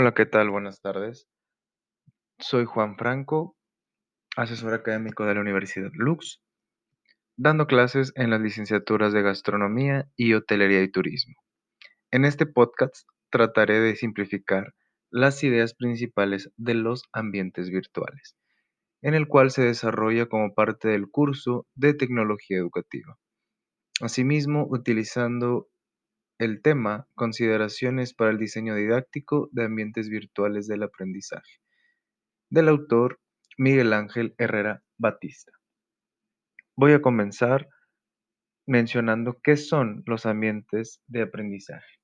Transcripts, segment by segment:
Hola, ¿qué tal? Buenas tardes. Soy Juan Franco, asesor académico de la Universidad Lux, dando clases en las licenciaturas de Gastronomía y Hotelería y Turismo. En este podcast trataré de simplificar las ideas principales de los ambientes virtuales, en el cual se desarrolla como parte del curso de Tecnología Educativa. Asimismo, utilizando el tema Consideraciones para el diseño didáctico de ambientes virtuales del aprendizaje, del autor Miguel Ángel Herrera Batista. Voy a comenzar mencionando qué son los ambientes de aprendizaje,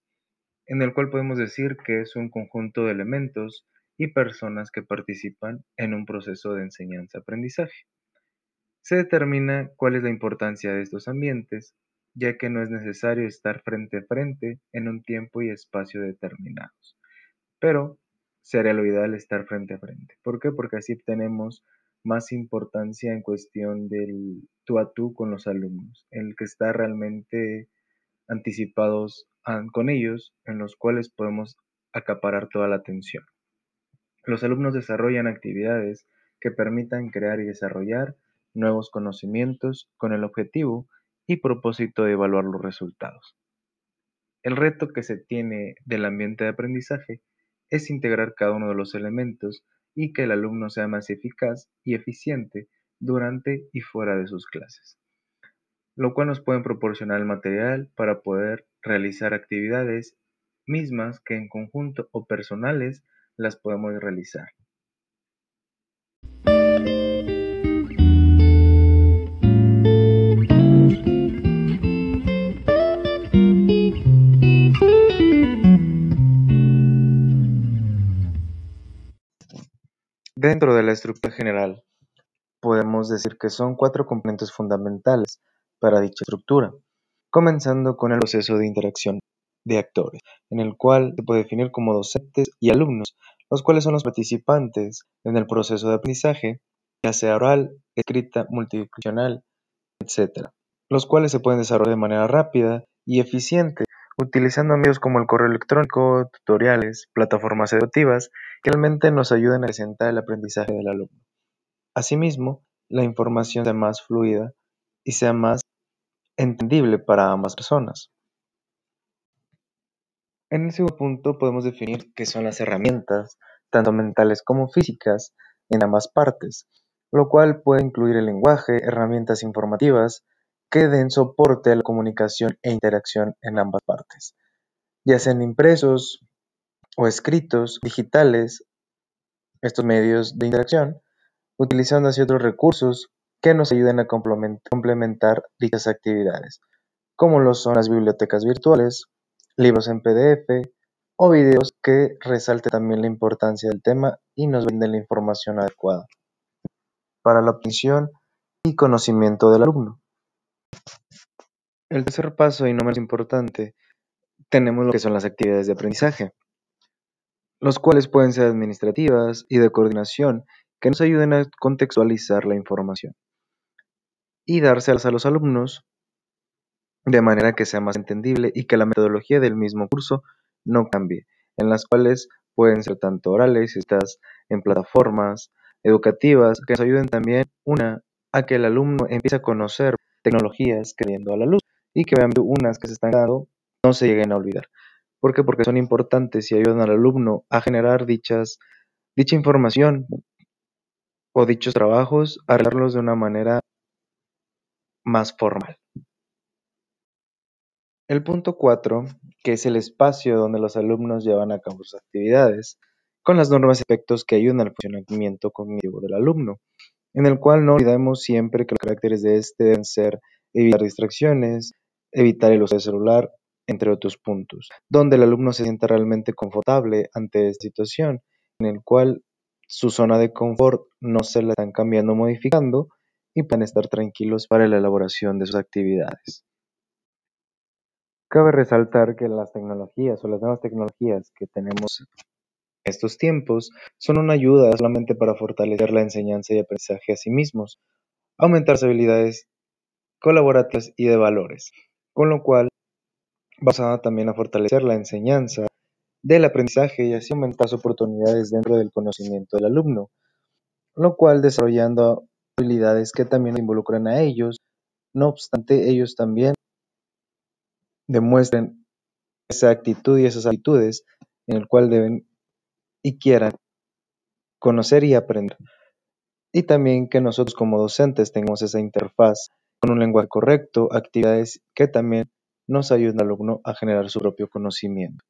en el cual podemos decir que es un conjunto de elementos y personas que participan en un proceso de enseñanza-aprendizaje. Se determina cuál es la importancia de estos ambientes, ya que no es necesario estar frente a frente en un tiempo y espacio determinados. Pero sería lo ideal estar frente a frente. ¿Por qué? Porque así tenemos más importancia en cuestión del tú a tú con los alumnos, en el que está realmente anticipados con ellos, en los cuales podemos acaparar toda la atención. Los alumnos desarrollan actividades que permitan crear y desarrollar nuevos conocimientos con el objetivo y propósito de evaluar los resultados. El reto que se tiene del ambiente de aprendizaje es integrar cada uno de los elementos y que el alumno sea más eficaz y eficiente durante y fuera de sus clases, lo cual nos pueden proporcionar el material para poder realizar actividades mismas que en conjunto o personales las podemos realizar. Dentro de la estructura general, podemos decir que son 4 componentes fundamentales para dicha estructura, comenzando con el proceso de interacción de actores, en el cual se puede definir como docentes y alumnos, los cuales son los participantes en el proceso de aprendizaje, ya sea oral, escrita, multidisciplinar, etc., los cuales se pueden desarrollar de manera rápida y eficiente, utilizando medios como el correo electrónico, tutoriales, plataformas educativas, que realmente nos ayudan a presentar el aprendizaje del alumno. Asimismo, la información sea más fluida y sea más entendible para ambas personas. En el segundo punto podemos definir qué son las herramientas, tanto mentales como físicas, en ambas partes, lo cual puede incluir el lenguaje, herramientas informativas, que den soporte a la comunicación e interacción en ambas partes, ya sean impresos o escritos, digitales, estos medios de interacción, utilizando así otros recursos que nos ayuden a complementar dichas actividades, como lo son las bibliotecas virtuales, libros en PDF o videos que resalten también la importancia del tema y nos brinden la información adecuada para la obtención y conocimiento del alumno. El tercer paso, y no menos importante, tenemos lo que son las actividades de aprendizaje, los cuales pueden ser administrativas y de coordinación, que nos ayuden a contextualizar la información y dárselas a los alumnos de manera que sea más entendible y que la metodología del mismo curso no cambie, en las cuales pueden ser tanto orales, estas en plataformas educativas, que nos ayuden también a que el alumno empiece a conocer tecnologías que vienen a la luz y que vean unas que se están dando no se lleguen a olvidar. ¿Por qué? Porque son importantes y ayudan al alumno a generar dicha información o dichos trabajos, a realizarlos de una manera más formal. El punto 4, que es el espacio donde los alumnos llevan a cabo sus actividades, con las normas y efectos que ayudan al funcionamiento cognitivo del alumno, en el cual no olvidemos siempre que los caracteres de este deben ser evitar distracciones, evitar el uso del celular, entre otros puntos, donde el alumno se sienta realmente confortable ante esta situación, en el cual su zona de confort no se la están cambiando o modificando y pueden estar tranquilos para la elaboración de sus actividades. Cabe resaltar que las tecnologías o las nuevas tecnologías que tenemos estos tiempos son una ayuda solamente para fortalecer la enseñanza y aprendizaje a sí mismos, aumentar sus habilidades colaborativas y de valores, con lo cual va también a fortalecer la enseñanza del aprendizaje y así aumentar las oportunidades dentro del conocimiento del alumno, lo cual desarrollando habilidades que también involucran a ellos. No obstante, ellos también demuestren esa actitud y esas actitudes en el cual deben y quieran conocer y aprender. Y también que nosotros como docentes tengamos esa interfaz con un lenguaje correcto, actividades que también nos ayuden al alumno a generar su propio conocimiento.